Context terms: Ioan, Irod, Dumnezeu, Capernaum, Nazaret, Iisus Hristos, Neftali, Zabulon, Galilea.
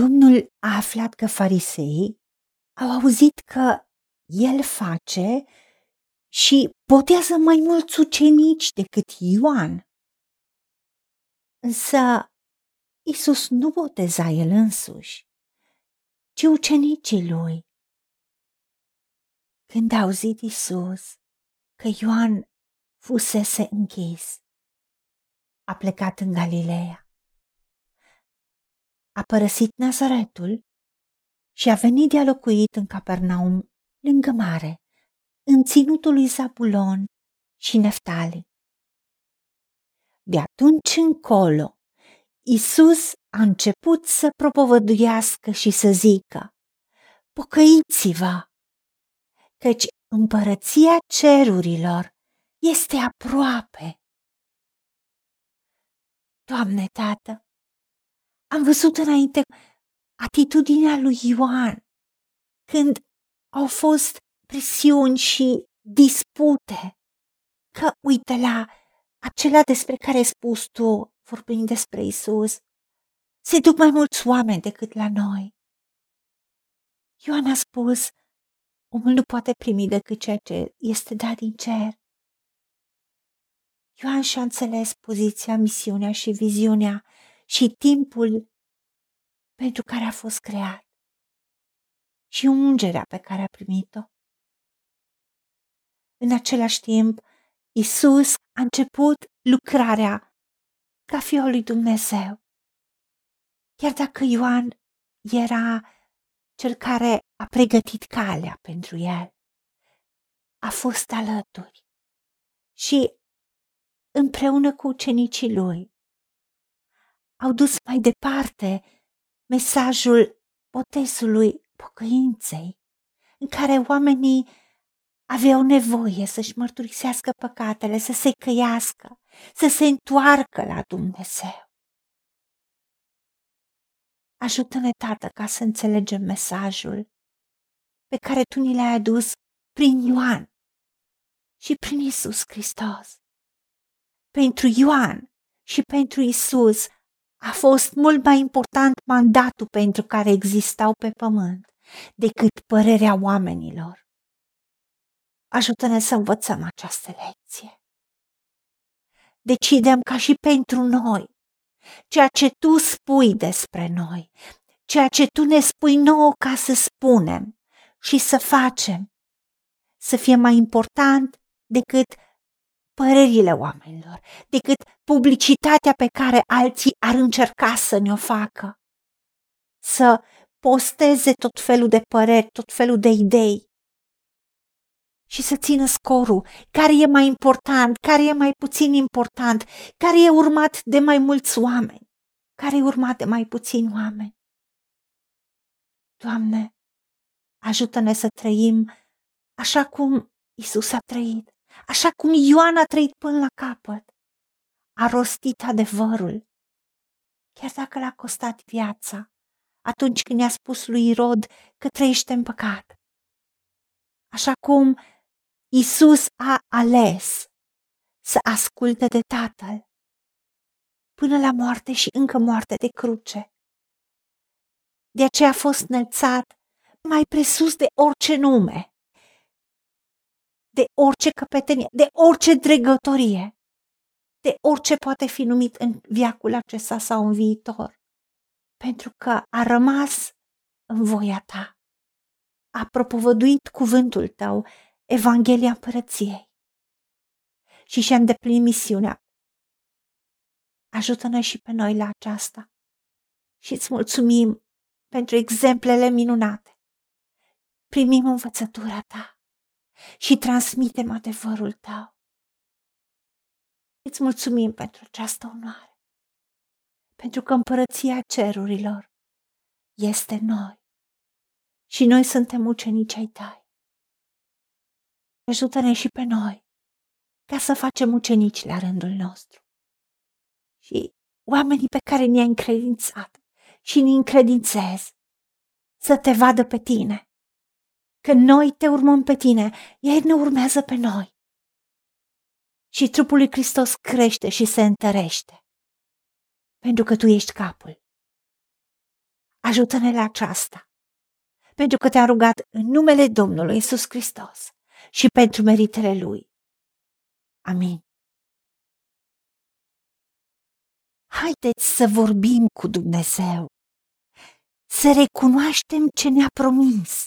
Domnul a aflat că fariseii au auzit că el face și botează mai mulți ucenici decât Ioan. Însă Iisus nu boteza el însuși, ci ucenicii lui. Când a auzit Iisus că Ioan fusese închis, a plecat în Galileea. A părăsit Nazaretul și a venit de-a locuit în Capernaum, lângă mare, în ținutul lui Zabulon și Neftali. De atunci încolo, Iisus a început să propovăduiască și să zică: pocăiți-vă, căci împărăția cerurilor este aproape. Doamne, Tată, am văzut înainte atitudinea lui Ioan când au fost presiuni și dispute, că uite la acela despre care ai spus tu, vorbind despre Iisus, se duc mai mulți oameni decât la noi. Ioan a spus: omul nu poate primi decât ceea ce este dat din cer. Ioan și-a înțeles poziția, misiunea și viziunea și timpul pentru care a fost creat și ungerea pe care a primit-o. În același timp, Iisus a început lucrarea ca Fiul lui Dumnezeu. Chiar dacă Ioan era cel care a pregătit calea pentru el, a fost alături și împreună cu ucenicii lui au dus mai departe mesajul botezului pocăinței, în care oamenii aveau nevoie să-și mărturisească păcatele, să se căiască, să se întoarcă la Dumnezeu. Ajută-ne, Tată, ca să înțelegem mesajul pe care Tu ni l-ai adus prin Ioan și prin Iisus Hristos. Pentru Ioan și pentru Iisus a fost mult mai important mandatul pentru care existau pe pământ decât părerea oamenilor. Ajută-ne să învățăm această lecție. Decidem ca și pentru noi ceea ce Tu spui despre noi, ceea ce Tu ne spui nouă ca să spunem și să facem, să fie mai important decât părerile oamenilor, decât publicitatea pe care alții ar încerca să ne-o facă, să posteze tot felul de păreri, tot felul de idei și să țină scorul, care e mai important, care e mai puțin important, care e urmat de mai mulți oameni, care e urmat de mai puțini oameni. Doamne, ajută-ne să trăim așa cum Iisus a trăit, așa cum Ioan a trăit până la capăt. A rostit adevărul, chiar dacă l-a costat viața, atunci când i-a spus lui Irod că trăiește în păcat. Așa cum Iisus a ales să asculte de Tatăl până la moarte și încă moarte de cruce. De aceea a fost înălțat mai presus de orice nume, de orice căpetenie, de orice dregătorie, de orice poate fi numit în viacul acesta sau în viitor, pentru că a rămas în voia Ta. A propovăduit cuvântul Tău, Evanghelia Împărăției, și și-a îndeplinit misiunea. Ajută-ne și pe noi la aceasta și îți mulțumim pentru exemplele minunate. Primim învățătura Ta și transmitem adevărul Tău. Îți mulțumim pentru această onoare, pentru că împărăția cerurilor este noi și noi suntem ucenici ai Tăi. Ajută-ne și pe noi ca să facem ucenici la rândul nostru și oamenii pe care ne-ai încredințat și ne încredințez să Te vadă pe Tine, că noi Te urmăm pe Tine, ei ne urmează pe noi. Și trupul lui Hristos crește și se întărește, pentru că Tu ești capul. ajută-ne la aceasta, pentru că te-am rugat în numele Domnului Iisus Hristos și pentru meritele Lui. Amin. Haideți să vorbim cu Dumnezeu, să recunoaștem ce ne-a promis